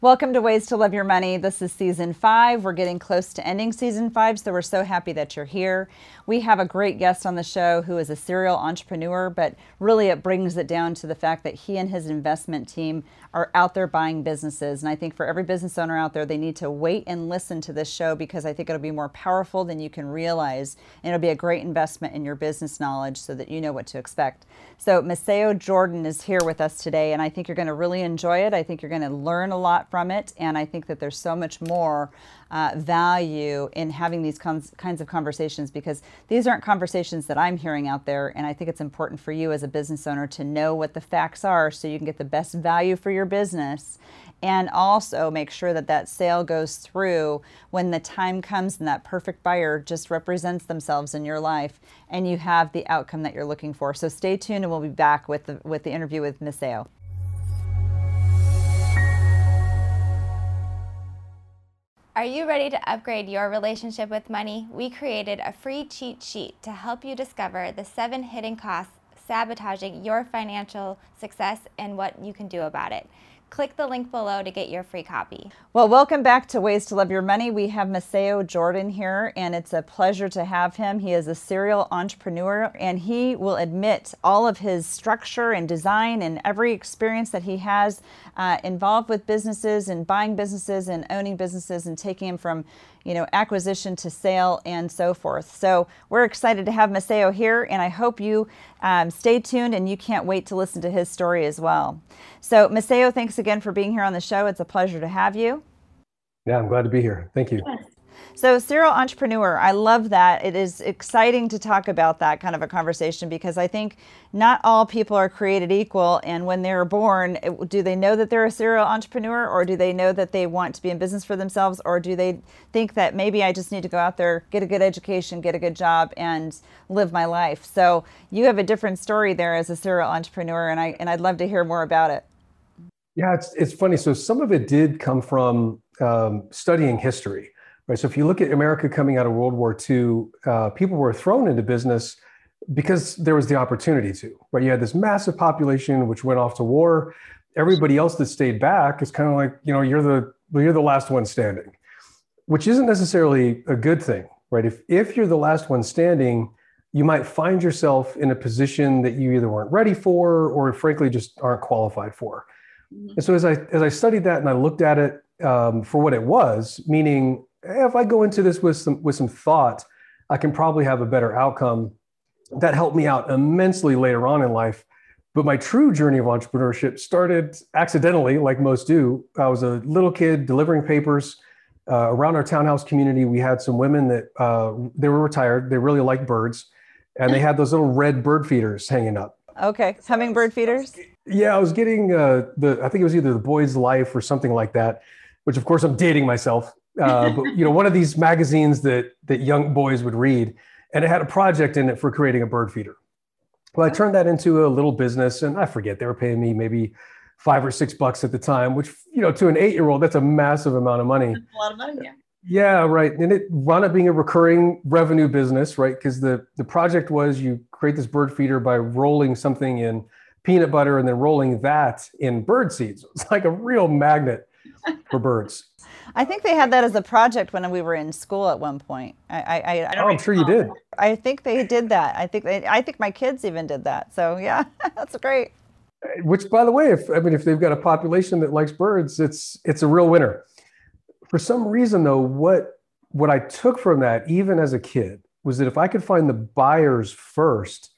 Welcome to Ways to Love Your Money. This is season 5. We're getting close to ending season 5, so we're so happy that you're here. We have a great guest on the show who is a serial entrepreneur, but really it brings it down to the fact that he and his investment team are out there buying businesses. And I think for every business owner out there, they need to wait and listen to this show because I think it'll be more powerful than you can realize. And it'll be a great investment in your business knowledge so that you know what to expect. So Maceo Jourdan is here with us today, and I think you're going to really enjoy it. I think you're going to learn a lot from it, and I think that there's so much more value in having these kinds of conversations, because these aren't conversations that I'm hearing out there, and I think it's important for you as a business owner to know what the facts are so you can get the best value for your business, and also make sure that that sale goes through when the time comes and that perfect buyer just represents themselves in your life and you have the outcome that you're looking for. So stay tuned, and we'll be back with the interview with Maceo. Are you ready to upgrade your relationship with money? We created a free cheat sheet to help you discover the 7 hidden costs sabotaging your financial success and what you can do about it. Click the link below to get your free copy. Well, welcome back to Ways to Love Your Money. We have Maceo Jourdan here, and it's a pleasure to have him. He is a serial entrepreneur, and he will admit all of his structure and design and every experience that he has involved with businesses and buying businesses and owning businesses and taking them from, you know, acquisition to sale and so forth. So we're excited to have Maceo here, and I hope you stay tuned and you can't wait to listen to his story as well. So Maceo, thanks again for being here on the show. It's a pleasure to have you. Yeah, I'm glad to be here. Thank you. Yes. So serial entrepreneur, I love that. It is exciting to talk about that kind of a conversation, because I think not all people are created equal. And when they're born, do they know that they're a serial entrepreneur, or do they know that they want to be in business for themselves, or do they think that maybe I just need to go out there, get a good education, get a good job, and live my life? So you have a different story there as a serial entrepreneur, and I'd love to hear more about it. Yeah, it's funny. So some of it did come from studying history. Right. So if you look at America coming out of World War II, people were thrown into business because there was the opportunity to. Right. You had this massive population which went off to war. Everybody else that stayed back is kind of like, you know, you're the last one standing, which isn't necessarily a good thing. Right. If you're the last one standing, you might find yourself in a position that you either weren't ready for or frankly just aren't qualified for. And so as I studied that and I looked at it for what it was, meaning, if I go into this with some thought, I can probably have a better outcome. That helped me out immensely later on in life. But my true journey of entrepreneurship started accidentally, like most do. I was a little kid delivering papers around our townhouse community. We had some women that they were retired. They really liked birds, and they had those little red bird feeders hanging up. Okay, hummingbird feeders. Yeah, I was getting I think it was either The Boy's Life or something like that, which of course I'm dating myself. But, you know, one of these magazines that young boys would read, and it had a project in it for creating a bird feeder. Well, I turned that into a little business, and I forget, they were paying me maybe $5 or $6 at the time, which, you know, to an 8-year-old, that's a massive amount of money. That's a lot of money, yeah. Yeah, right. And it wound up being a recurring revenue business, right? Because the project was you create this bird feeder by rolling something in peanut butter and then rolling that in bird seeds. It's like a real magnet for birds. I think they had that as a project when we were in school at one point. I'm sure you did. I think they did that. I think my kids even did that. So yeah, that's great. Which, by the way, if they've got a population that likes birds, it's a real winner. For some reason, though, what I took from that, even as a kid, was that if I could find the buyers first,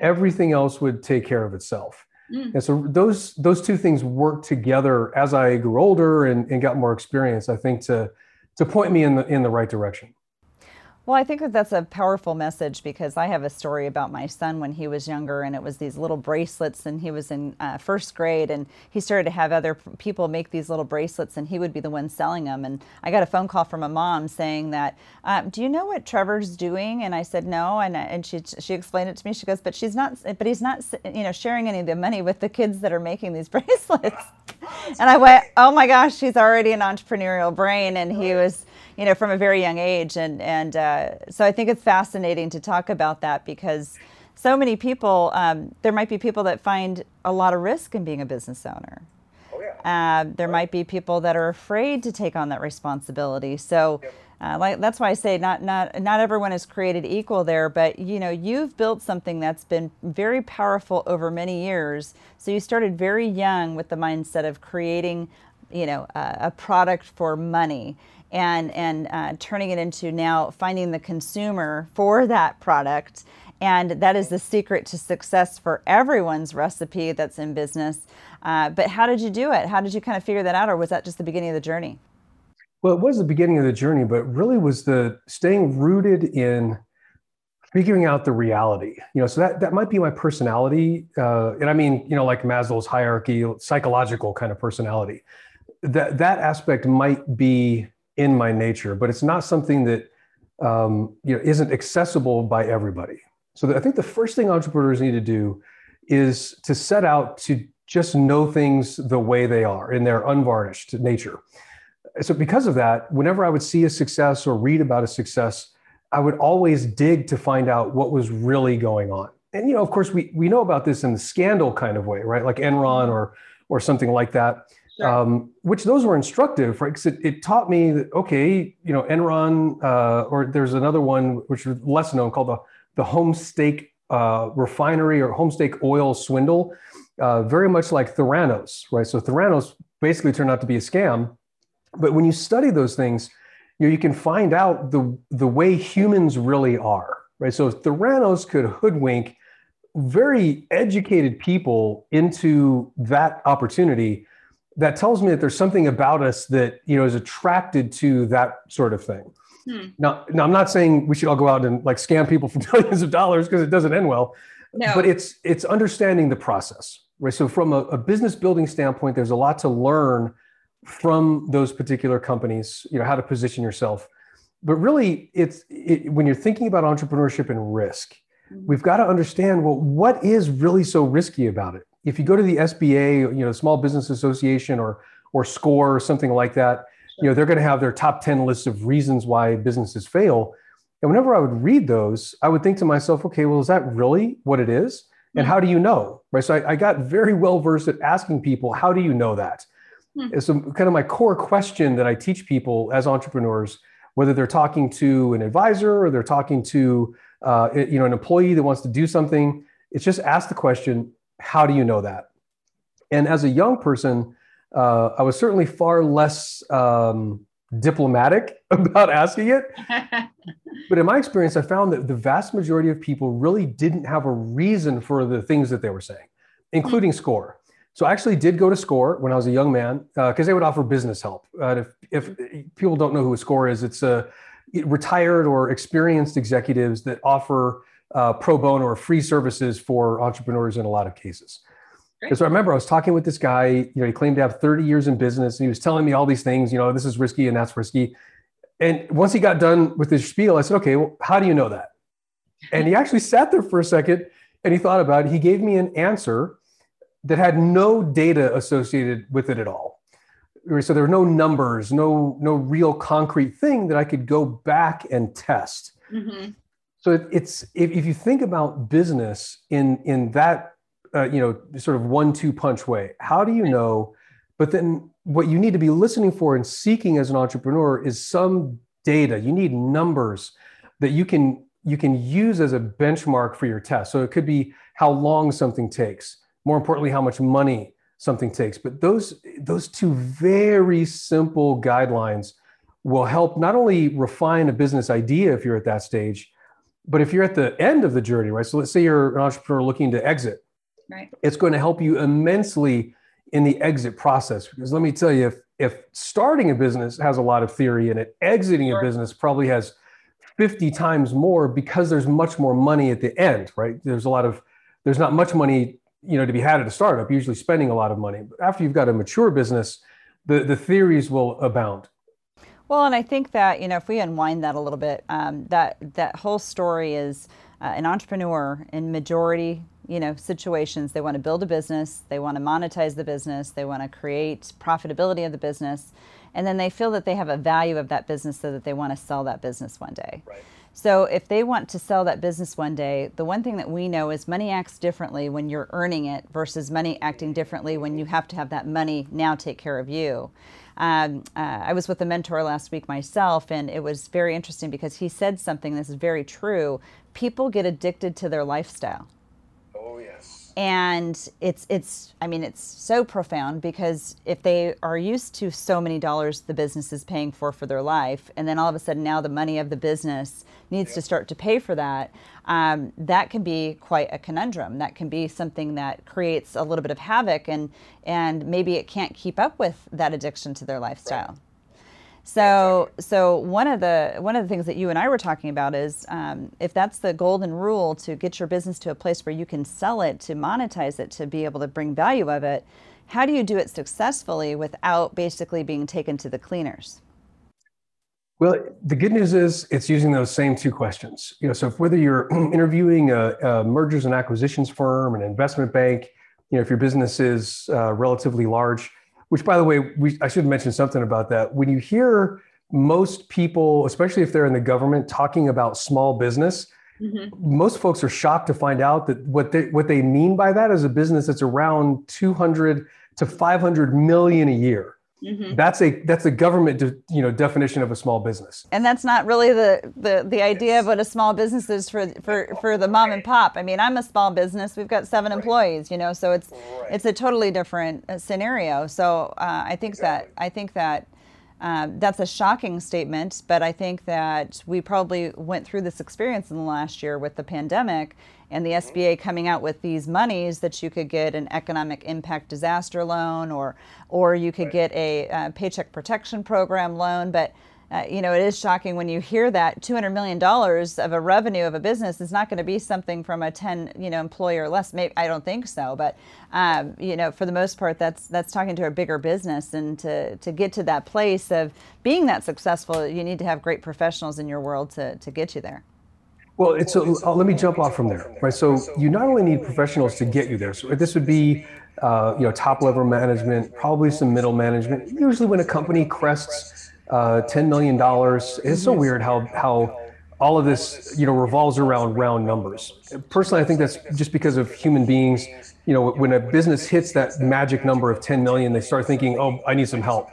everything else would take care of itself. And so those two things worked together as I grew older and got more experience, I think, to point me in the right direction. Well, I think that that's a powerful message, because I have a story about my son when he was younger, and it was these little bracelets, and he was in first grade, and he started to have other people make these little bracelets, and he would be the one selling them. And I got a phone call from a mom saying that, do you know what Trevor's doing? And I said, no. And she explained it to me. She goes, but he's not, you know, sharing any of the money with the kids that are making these bracelets. And I went, oh my gosh, he's already an entrepreneurial brain. And he was, you know, from a very young age. And so I think it's fascinating to talk about that, because so many people, there might be people that find a lot of risk in being a business owner. Oh, yeah. There might be people that are afraid to take on that responsibility. So that's why I say not everyone is created equal there, but you know, you've built something that's been very powerful over many years. So you started very young with the mindset of creating, you know, a product for money and turning it into now finding the consumer for that product. And that is the secret to success for everyone's recipe that's in business. But how did you do it? How did you kind of figure that out? Or was that just the beginning of the journey? Well, it was the beginning of the journey, but really was the staying rooted in figuring out the reality. You know, so that might be my personality. And I mean, you know, like Maslow's hierarchy, psychological kind of personality. That aspect might be in my nature, but it's not something that you know, isn't accessible by everybody. So I think the first thing entrepreneurs need to do is to set out to just know things the way they are in their unvarnished nature. So because of that, whenever I would see a success or read about a success, I would always dig to find out what was really going on. And, you know, of course, we know about this in the scandal kind of way, right? Like Enron or something like that, sure. Which those were instructive, right? Because it taught me that, okay, you know, Enron, or there's another one which is less known called the Homestake refinery or Homestake oil swindle, very much like Theranos, right? So Theranos basically turned out to be a scam. But when you study those things, you know, you can find out the way humans really are, right? So Theranos could hoodwink very educated people into that opportunity. That tells me that there's something about us that, you know, is attracted to that sort of thing. Now, I'm not saying we should all go out and like scam people for millions of dollars because it doesn't end well, but it's understanding the process, right? So from a business building standpoint, there's a lot to learn from those particular companies, you know, how to position yourself. But really when you're thinking about entrepreneurship and risk, we've got to understand, well, what is really so risky about it? If you go to the SBA, you know, Small Business Association or SCORE or something like that, you know, they're going to have their top 10 lists of reasons why businesses fail. And whenever I would read those, I would think to myself, okay, well, is that really what it is? And how do you know? Right. So I got very well versed at asking people, how do you know that? It's kind of my core question that I teach people as entrepreneurs, whether they're talking to an advisor or they're talking to you know, an employee that wants to do something. It's just ask the question, how do you know that? And as a young person, I was certainly far less diplomatic about asking it. But in my experience, I found that the vast majority of people really didn't have a reason for the things that they were saying, including SCORE. So I actually did go to SCORE when I was a young man because they would offer business help. If people don't know who a SCORE is, it's retired or experienced executives that offer pro bono or free services for entrepreneurs in a lot of cases. And so I remember I was talking with this guy, you know, he claimed to have 30 years in business and he was telling me all these things, you know, this is risky and that's risky. And once he got done with his spiel, I said, okay, well, how do you know that? And he actually sat there for a second and he thought about it. He gave me an answer that had no data associated with it at all. So there were no numbers, no real concrete thing that I could go back and test. So if you think about business in that, you know, sort of 1-2 punch way. How do you know? But then what you need to be listening for and seeking as an entrepreneur is some data. You need numbers that you can use as a benchmark for your test. So it could be how long something takes, more importantly, how much money something takes. But those two very simple guidelines will help not only refine a business idea if you're at that stage, but if you're at the end of the journey, right? So let's say you're an entrepreneur looking to exit. Right. It's going to help you immensely in the exit process. Because let me tell you, if starting a business has a lot of theory in it, exiting a business probably has 50 times more because there's much more money at the end, right? There's not much money, you know, to be had at a startup, usually spending a lot of money. But after you've got a mature business, the theories will abound. Well, and I think that, you know, if we unwind that a little bit, that whole story is an entrepreneur in majority, you know, situations. They want to build a business, they want to monetize the business, they want to create profitability of the business, and then they feel that they have a value of that business so that they want to sell that business one day. Right. So if they want to sell that business one day, the one thing that we know is money acts differently when you're earning it versus money acting differently when you have to have that money now take care of you. I was with a mentor last week myself, and it was very interesting because he said something that's very true. People get addicted to their lifestyle. Oh, yes. And it's so profound, because if they are used to so many dollars the business is paying for their life, and then all of a sudden now the money of the business needs to start to pay for that, that can be quite a conundrum. That can be something that creates a little bit of havoc, and maybe it can't keep up with that addiction to their lifestyle. Right. So one of the things that you and I were talking about is if that's the golden rule, to get your business to a place where you can sell it, to monetize it, to be able to bring value of it, how do you do it successfully without basically being taken to the cleaners? Well, the good news is it's using those same two questions. You know, so if whether you're interviewing a mergers and acquisitions firm, an investment bank, you know, if your business is relatively large. Which, by the way, I should mention something about that. When you hear most people, especially if they're in the government, talking about small business, mm-hmm. most folks are shocked to find out that what they mean by that is a business that's around 200 to 500 million a year. Mm-hmm. That's a government definition of a small business. And that's not really the idea of what a small business is for the mom and pop. I mean, I'm a small business. We've got 7 employees, so it's a totally different scenario. So I think that that's a shocking statement, but I think that we probably went through this experience in the last year with the pandemic and the SBA coming out with these monies that you could get an economic impact disaster loan, or you could get a paycheck protection program loan. But it is shocking when you hear that $200 million of a revenue of a business is not going to be something from a 10 employee or less. Maybe, I don't think so, but for the most part, that's talking to a bigger business, and to get to that place of being that successful, you need to have great professionals in your world to get you there. Well, let me jump off from there, right? So you not only need professionals to get you there. So this would be, top-level management, probably some middle management. Usually, when a company crests $10 million, it's so weird how all of this revolves around round numbers. Personally, I think that's just because of human beings. When a business hits that magic number of 10 million, they start thinking, "Oh, I need some help."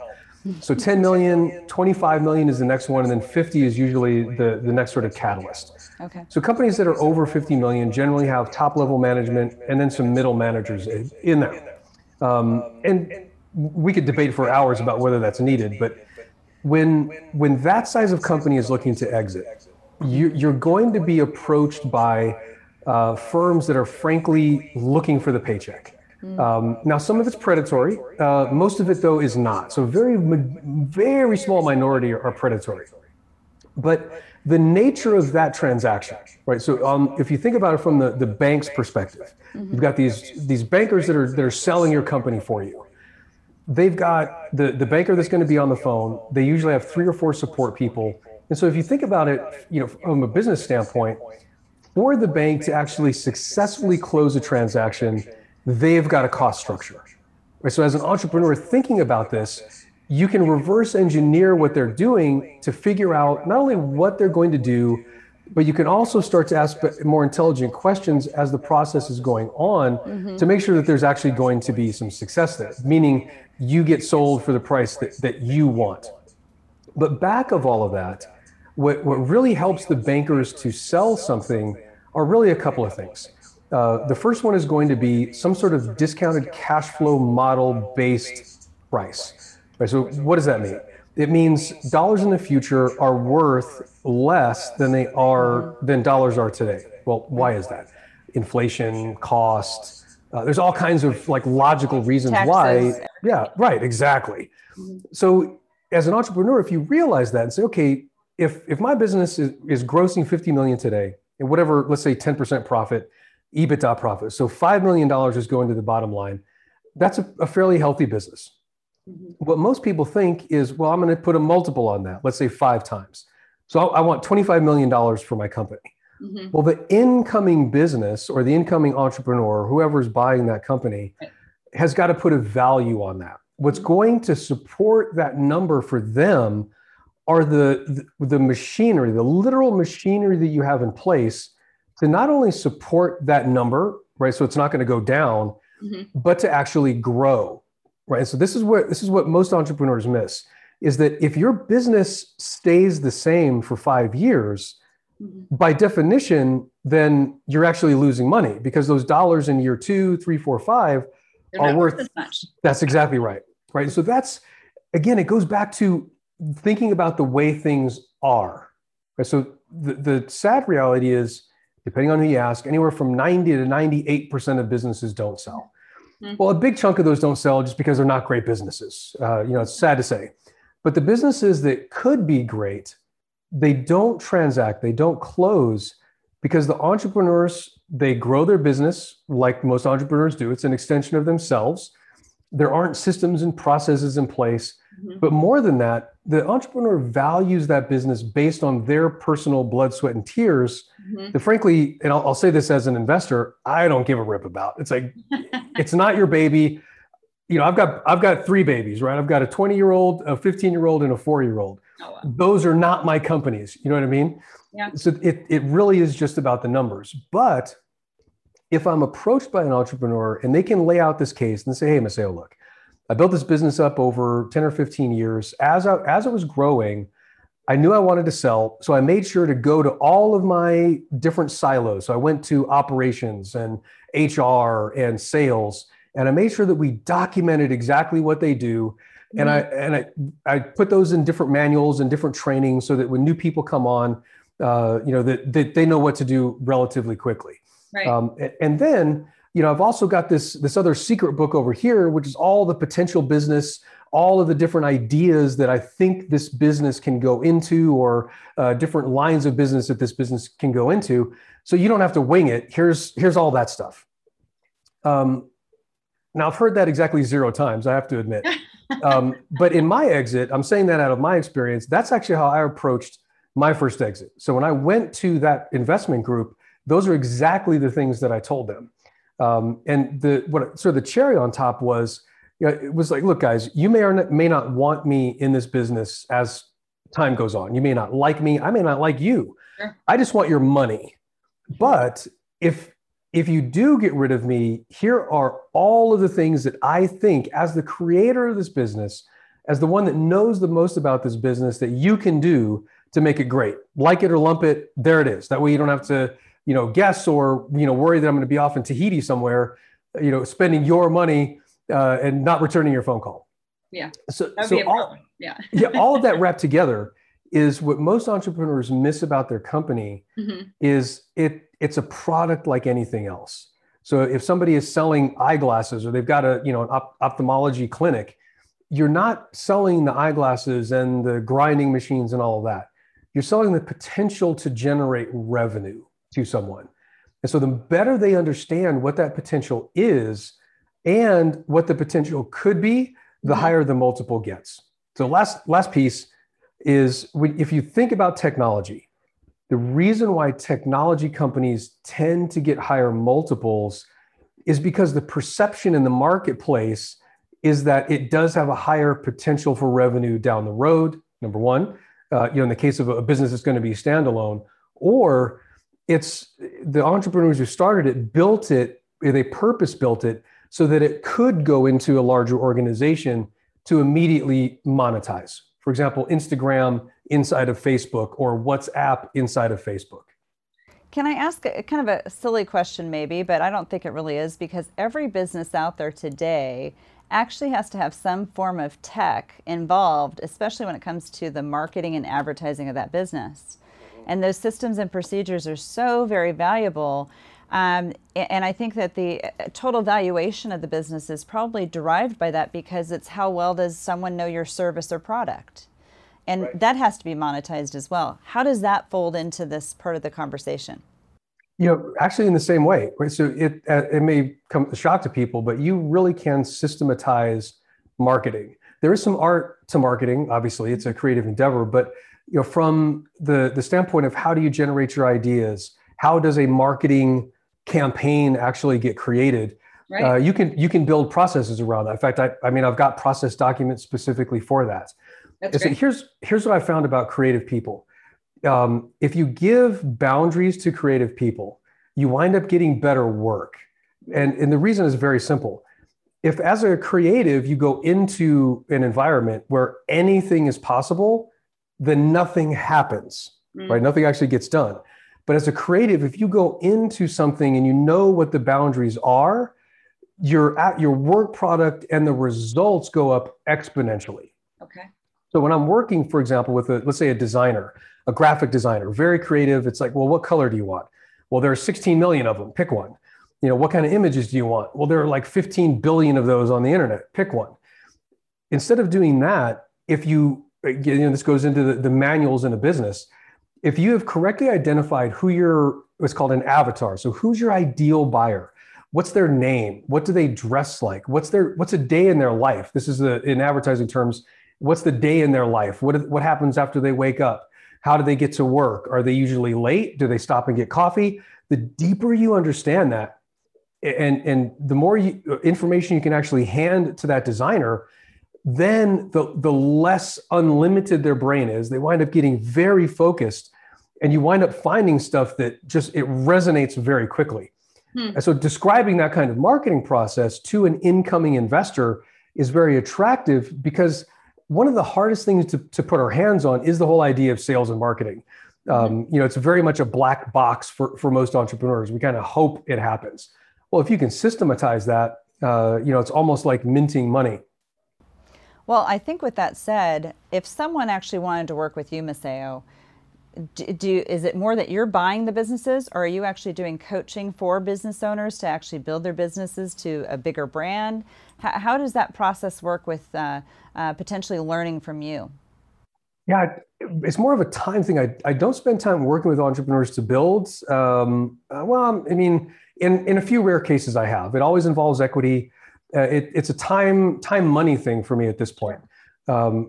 So 10 million, 25 million is the next one, and then 50 is usually the next sort of catalyst. Okay. So companies that are over 50 million generally have top-level management and then some middle managers in there. And we could debate for hours about whether that's needed, but when that size of company is looking to exit, you're going to be approached by firms that are frankly looking for the paycheck. Now, some of it's predatory. Most of it, though, is not. So very, very small minority are predatory. But the nature of that transaction, right? So if you think about it from the bank's perspective, mm-hmm. you've got these bankers that are selling your company for you. They've got the banker that's going to be on the phone. They usually have 3 or 4 support people. And so if you think about it, from a business standpoint, for the bank to actually successfully close a transaction, they've got a cost structure. Right? So as an entrepreneur thinking about this, you can reverse engineer what they're doing to figure out not only what they're going to do, but you can also start to ask more intelligent questions as the process is going on mm-hmm. to make sure that there's actually going to be some success there, meaning you get sold for the price that you want. But back of all of that, what really helps the bankers to sell something are really a couple of things. The first one is going to be some sort of discounted cash flow model-based price. Right, so what does that mean? It means dollars in the future are worth less than dollars are today. Well, why is that? Inflation, cost, there's all kinds of logical reasons why. Yeah, right, exactly. So as an entrepreneur, if you realize that and say, okay, if my business is grossing 50 million today and whatever, let's say 10% profit, EBITDA profit. So $5 million is going to the bottom line. That's a fairly healthy business. Mm-hmm. What most people think is, well, I'm going to put a multiple on that. Let's say 5 times. So I want $25 million for my company. Mm-hmm. Well, the incoming business or the incoming entrepreneur, whoever's buying that company, has got to put a value on that. What's going to support that number for them are the machinery, the literal machinery that you have in place to not only support that number, right? So it's not going to go down, mm-hmm. but to actually grow, right? So this is what most entrepreneurs miss, is that if your business stays the same for 5 years, mm-hmm. by definition, then you're actually losing money, because those dollars in year 2, 3, 4, 5 they're are worth as much. That's exactly right. Right. So that's, again, it goes back to thinking about the way things are. Right? So the sad reality is, depending on who you ask, anywhere from 90 to 98% of businesses don't sell. Mm-hmm. Well, a big chunk of those don't sell just because they're not great businesses. It's sad to say, but the businesses that could be great, they don't transact, they don't close, because the entrepreneurs, they grow their business like most entrepreneurs do. It's an extension of themselves. There aren't systems and processes in place. Mm-hmm. But more than that, the entrepreneur values that business based on their personal blood, sweat, and tears. Mm-hmm. That frankly, and I'll say this as an investor, I don't give a rip about. It's like, it's not your baby. You know, I've got 3 babies, right? I've got a 20-year-old, a 15-year-old, and a 4-year-old. Oh, wow. Those are not my companies. You know what I mean? Yeah. So it really is just about the numbers. But if I'm approached by an entrepreneur and they can lay out this case and say, hey, Maceo, look, I built this business up over 10 or 15 years. As it was growing, I knew I wanted to sell. So I made sure to go to all of my different silos. So I went to operations and HR and sales, and I made sure that we documented exactly what they do. Mm-hmm. And I put those in different manuals and different trainings so that when new people come on, that they know what to do relatively quickly. Right. And then, I've also got this other secret book over here, which is all the potential business, all of the different ideas that I think this business can go into, or different lines of business that this business can go into. So you don't have to wing it. Here's all that stuff. Now, I've heard that exactly 0 times, I have to admit. But in my exit, I'm saying that out of my experience, that's actually how I approached my first exit. So when I went to that investment group, those are exactly the things that I told them. The cherry on top was, it was like, look, guys, you may or may not want me in this business as time goes on. You may not like me. I may not like you. Sure. I just want your money. But if you do get rid of me, here are all of the things that I think, as the creator of this business, as the one that knows the most about this business, that you can do to make it great. Like it or lump it, there it is. That way you don't have to, guess or, worry that I'm going to be off in Tahiti somewhere, spending your money and not returning your phone call. Yeah. So all, yeah. yeah, all of that wrapped together is what most entrepreneurs miss about their company. Mm-hmm. Is it's a product like anything else. So if somebody is selling eyeglasses, or they've got a, an ophthalmology clinic, you're not selling the eyeglasses and the grinding machines and all of that. You're selling the potential to generate revenue to someone. And so the better they understand what that potential is and what the potential could be, the mm-hmm. higher the multiple gets. So last piece is, if you think about technology, the reason why technology companies tend to get higher multiples is because the perception in the marketplace is that it does have a higher potential for revenue down the road, number one, in the case of a business that's going to be standalone, or it's the entrepreneurs who started it, built it, they purpose built it so that it could go into a larger organization to immediately monetize. For example, Instagram inside of Facebook, or WhatsApp inside of Facebook. Can I ask a kind of a silly question maybe, but I don't think it really is, because every business out there today actually has to have some form of tech involved, especially when it comes to the marketing and advertising of that business. And those systems and procedures are so very valuable. And I think that the total valuation of the business is probably derived by that, because it's how well does someone know your service or product? And right. that has to be monetized as well. How does that fold into this part of the conversation? Actually in the same way, right? So it may come as a shock to people, but you really can systematize marketing. There is some art to marketing, obviously, it's a creative endeavor, but from the standpoint of how do you generate your ideas? How does a marketing campaign actually get created? Right. You can build processes around that. In fact, I've got process documents specifically for that. That's great. Here's what I found about creative people. If you give boundaries to creative people, you wind up getting better work. And the reason is very simple. If as a creative, you go into an environment where anything is possible, then nothing happens, right? Nothing actually gets done. But as a creative, if you go into something and you know what the boundaries are, your work product and the results go up exponentially. Okay. So when I'm working, for example, with let's say a designer, a graphic designer, very creative, it's like, well, what color do you want? Well, there are 16 million of them, pick one. You know, what kind of images do you want? Well, there are like 15 billion of those on the internet, pick one. Instead of doing that, if you, this goes into the manuals in a business, if you have correctly identified who your, what's called an avatar. So who's your ideal buyer? What's their name? What do they dress like? What's a day in their life? This is in advertising terms, what's the day in their life? What happens after they wake up? How do they get to work? Are they usually late? Do they stop and get coffee? The deeper you understand that, and the more information you can actually hand to that designer, then the less unlimited their brain is. They wind up getting very focused, and you wind up finding stuff that just, it resonates very quickly. And so describing that kind of marketing process to an incoming investor is very attractive, because one of the hardest things to put our hands on is the whole idea of sales and marketing. It's very much a black box for most entrepreneurs. We kind of hope it happens. Well, if you can systematize that, it's almost like minting money. Well, I think with that said, if someone actually wanted to work with you, Maceo, is it more that you're buying the businesses, or are you actually doing coaching for business owners to actually build their businesses to a bigger brand? How does that process work with potentially learning from you? Yeah, it's more of a time thing. I don't spend time working with entrepreneurs to build. In a few rare cases I have. It always involves equity. It's a time money thing for me at this point. So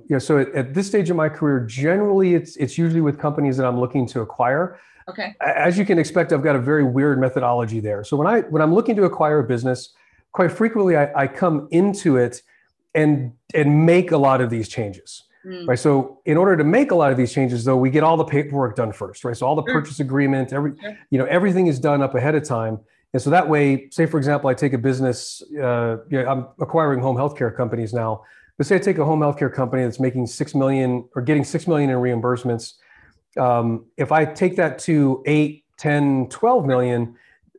at this stage of my career, generally it's usually with companies that I'm looking to acquire. Okay. As you can expect, I've got a very weird methodology there. So when I'm looking to acquire a business, quite frequently I come into it and make a lot of these changes. Right. So in order to make a lot of these changes, though, we get all the paperwork done first, right? So all the purchase agreement, everything is done up ahead of time. And so that way, say, for example, I take a business, I'm acquiring home healthcare companies now. Let's say I take a home healthcare company that's making 6 million or getting 6 million in reimbursements. If I take that to 8, 10, 12 million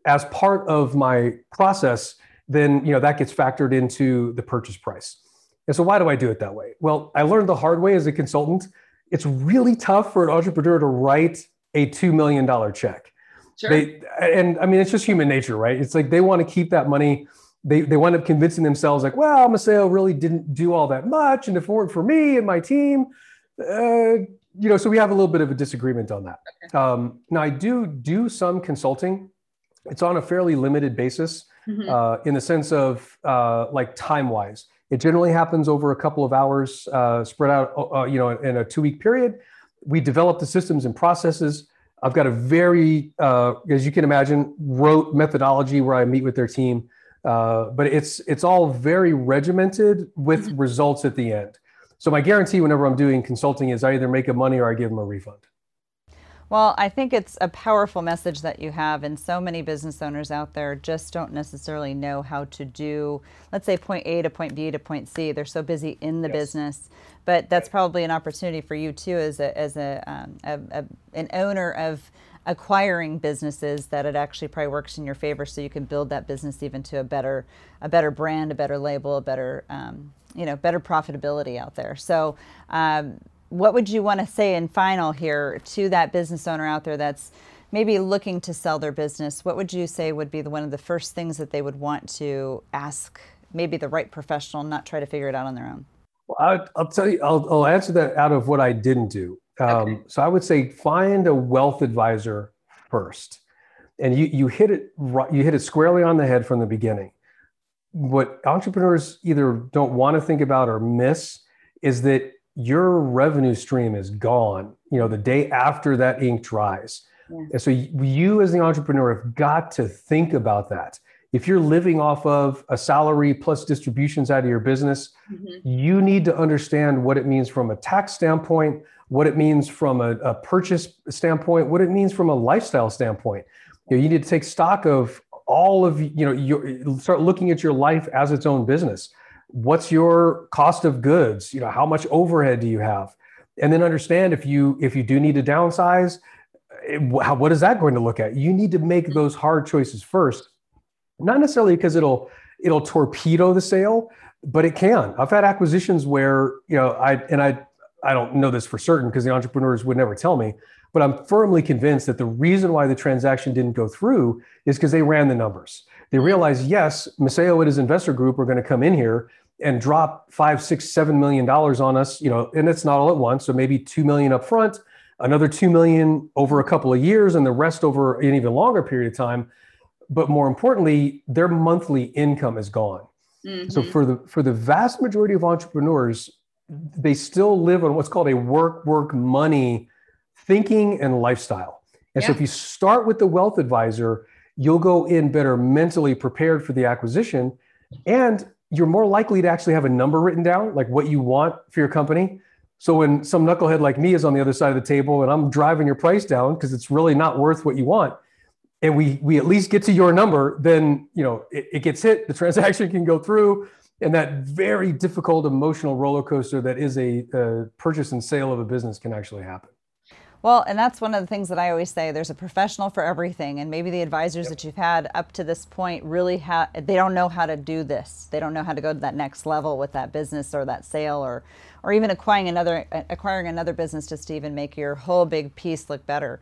as part of my process, then, that gets factored into the purchase price. And so why do I do it that way? Well, I learned the hard way as a consultant. It's really tough for an entrepreneur to write a $2 million check. Sure. It's just human nature, right? It's like they want to keep that money. They wind up convincing themselves like, well, Maceo really didn't do all that much, and if it weren't for me and my team, so we have a little bit of a disagreement on that. Okay. Now I do some consulting. It's on a fairly limited basis, in the sense of like time-wise. It generally happens over a couple of hours, spread out, in a 2-week period. We develop the systems and processes. I've got a very, as you can imagine, rote methodology where I meet with their team, but it's all very regimented with results at the end. So my guarantee whenever I'm doing consulting is I either make them money or I give them a refund. Well, I think it's a powerful message that you have, and so many business owners out there just don't necessarily know how to do, let's say, point A to point B to point C. They're so busy in the business, but that's probably an opportunity for you too, as an owner of acquiring businesses, that it actually probably works in your favor, so you can build that business even to a better brand, a better label, a better better profitability out there. So. What would you want to say in final here to that business owner out there that's maybe looking to sell their business? What would you say would be one of the first things that they would want to ask maybe the right professional, not try to figure it out on their own? Well, I'll tell you, I'll answer that out of what I didn't do. So I would say find a wealth advisor first. And you hit it squarely on the head from the beginning. What entrepreneurs either don't want to think about or miss is that your revenue stream is gone, the day after that ink dries. And so you as the entrepreneur have got to think about that. If you're living off of a salary plus distributions out of your business, mm-hmm. you need to understand what it means from a tax standpoint, what it means from a purchase standpoint, what it means from a lifestyle standpoint. You need to take stock of all of, start looking at your life as its own business. What's your cost of goods? How much overhead do you have? And then understand if you do need to downsize, what is that going to look at? You need to make those hard choices first. Not necessarily because it'll torpedo the sale, but it can. I've had acquisitions where, I don't know this for certain because the entrepreneurs would never tell me, but I'm firmly convinced that the reason why the transaction didn't go through is because they ran the numbers. They realized, yes, Maceo and his investor group are going to come in here and drop $5, $6, $7 million on us, and it's not all at once. So maybe $2 million up front, another $2 million over a couple of years, and the rest over an even longer period of time. But more importantly, their monthly income is gone. Mm-hmm. So for the vast majority of entrepreneurs, they still live on what's called a work, money thinking and lifestyle. And so if you start with the wealth advisor, you'll go in better mentally prepared for the acquisition, and you're more likely to actually have a number written down, like what you want for your company. So when some knucklehead like me is on the other side of the table and I'm driving your price down because it's really not worth what you want, and we at least get to your number, then it gets hit, the transaction can go through, and that very difficult emotional roller coaster that is a purchase and sale of a business can actually happen. Well, and that's one of the things that I always say, there's a professional for everything. And maybe the advisors that you've had up to this point really they don't know how to do this. They don't know how to go to that next level with that business or that sale or even acquiring another business just to even make your whole big piece look better.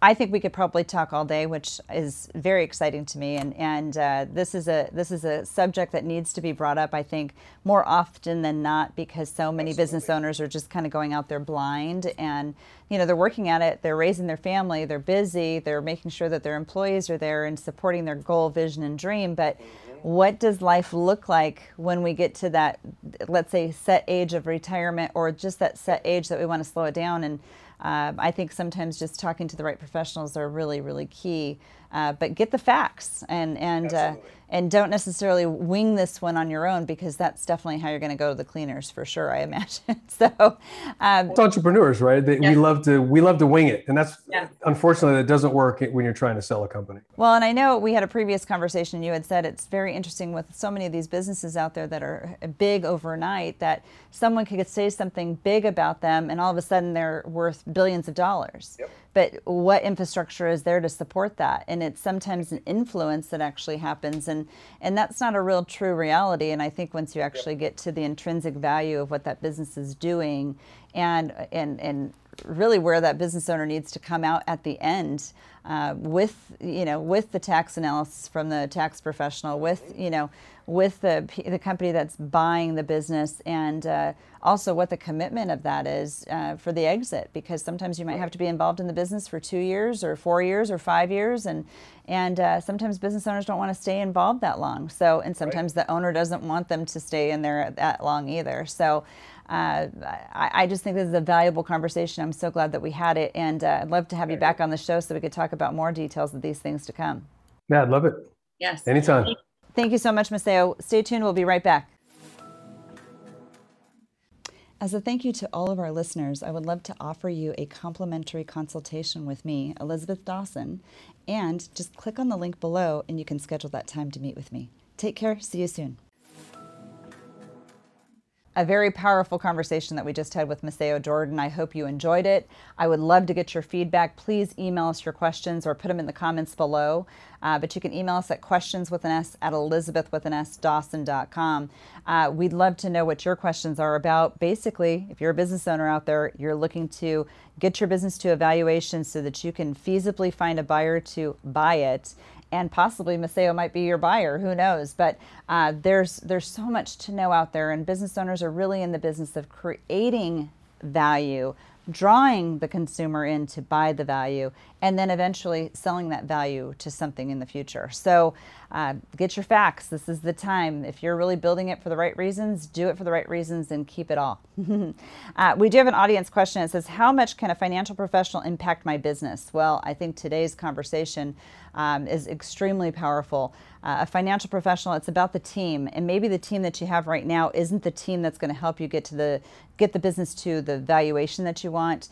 I think we could probably talk all day, which is very exciting to me. And this is a subject that needs to be brought up, I think, more often than not, because so many business owners are just kind of going out there blind, and they're working at it, they're raising their family, they're busy, they're making sure that their employees are there and supporting their goal, vision, and dream. But what does life look like when we get to that, let's say, set age of retirement, or just that set age that we want to slow it down? And I think sometimes just talking to the right professionals are really, really key. But get the facts and don't necessarily wing this one on your own, because that's definitely how you're going to go to the cleaners for sure, I imagine. So it's entrepreneurs, right? We love to wing it, and that's unfortunately that doesn't work when you're trying to sell a company. Well, and I know we had a previous conversation. You had said it's very interesting with so many of these businesses out there that are big overnight, that someone could say something big about them, and all of a sudden they're worth billions of dollars. Yep. But what infrastructure is there to support that? And it's sometimes an influence that actually happens, and that's not a real true reality. And I think once you actually get to the intrinsic value of what that business is doing, and really where that business owner needs to come out at the end with the tax analysis from the tax professional, with the company that's buying the business, and also what the commitment of that is for the exit, because sometimes you might have to be involved in the business for 2 years or 4 years or 5 years, and sometimes business owners don't want to stay involved that long. So, and sometimes the owner doesn't want them to stay in there that long either. So I just think this is a valuable conversation. I'm so glad that we had it, and I'd love to have you back on the show so we could talk about more details of these things to come. Yeah, I'd love it. Yes. Anytime. Thank you so much, Maceo. Stay tuned. We'll be right back. As a thank you to all of our listeners, I would love to offer you a complimentary consultation with me, Elizabeth Dawson, and just click on the link below and you can schedule that time to meet with me. Take care. See you soon. A very powerful conversation that we just had with Maceo Jourdan. I hope you enjoyed it. I would love to get your feedback. Please email us your questions or put them in the comments below. But you can email us at questions@elizabethdawson.com. We'd love to know what your questions are about. Basically, if you're a business owner out there, you're looking to get your business to a valuation so that you can feasibly find a buyer to buy it. And possibly Maceo might be your buyer, who knows? But there's so much to know out there, and business owners are really in the business of creating value drawing the consumer in to buy the value, and then eventually selling that value to something in the future. So get your facts. This is the time. If you're really building it for the right reasons, do it for the right reasons and keep it all. We do have an audience question. It says, how much can a financial professional impact my business? Well, I think today's conversation is extremely powerful. A financial professional, it's about the team, and maybe the team that you have right now isn't the team that's going to help you get the business to the valuation that you want.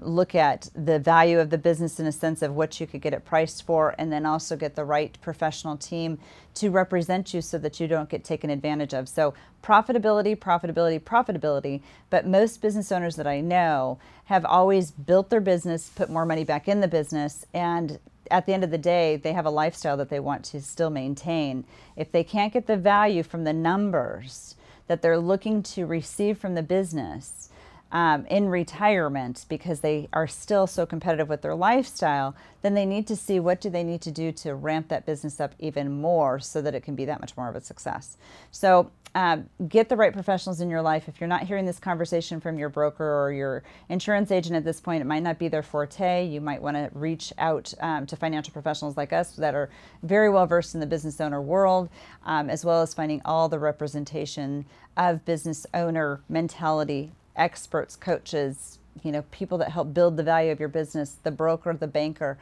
Look at the value of the business in a sense of what you could get it priced for, and then also get the right professional team to represent you so that you don't get taken advantage of. So profitability, profitability, profitability. But most business owners that I know have always built their business, put more money back in the business, and at the end of the day, they have a lifestyle that they want to still maintain. If they can't get the value from the numbers that they're looking to receive from the business, in retirement, because they are still so competitive with their lifestyle, then they need to see what do they need to do to ramp that business up even more so that it can be that much more of a success. So get the right professionals in your life. If you're not hearing this conversation from your broker or your insurance agent at this point, it might not be their forte. You might want to reach out to financial professionals like us that are very well versed in the business owner world, as well as finding all the representation of business owner mentality, experts, coaches, people that help build the value of your business, the broker, the banker.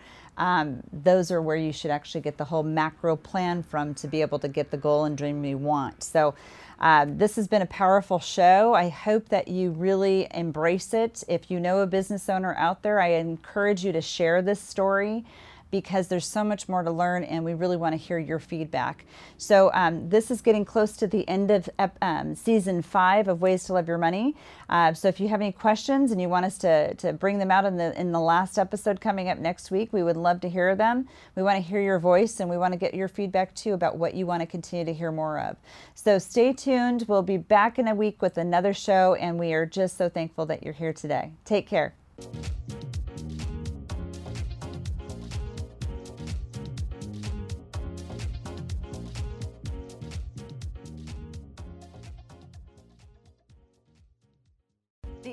Those are where you should actually get the whole macro plan from to be able to get the goal and dream you want. So this has been a powerful show. I hope that you really embrace it. If you know a business owner out there, I encourage you to share this story, because there's so much more to learn and we really want to hear your feedback. So this is getting close to the end of season 5 of Ways to Love Your Money. So if you have any questions and you want us to bring them out in the last episode coming up next week, we would love to hear them. We want to hear your voice and we want to get your feedback too about what you want to continue to hear more of. So stay tuned. We'll be back in a week with another show, and we are just so thankful that you're here today. Take care. The